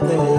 there.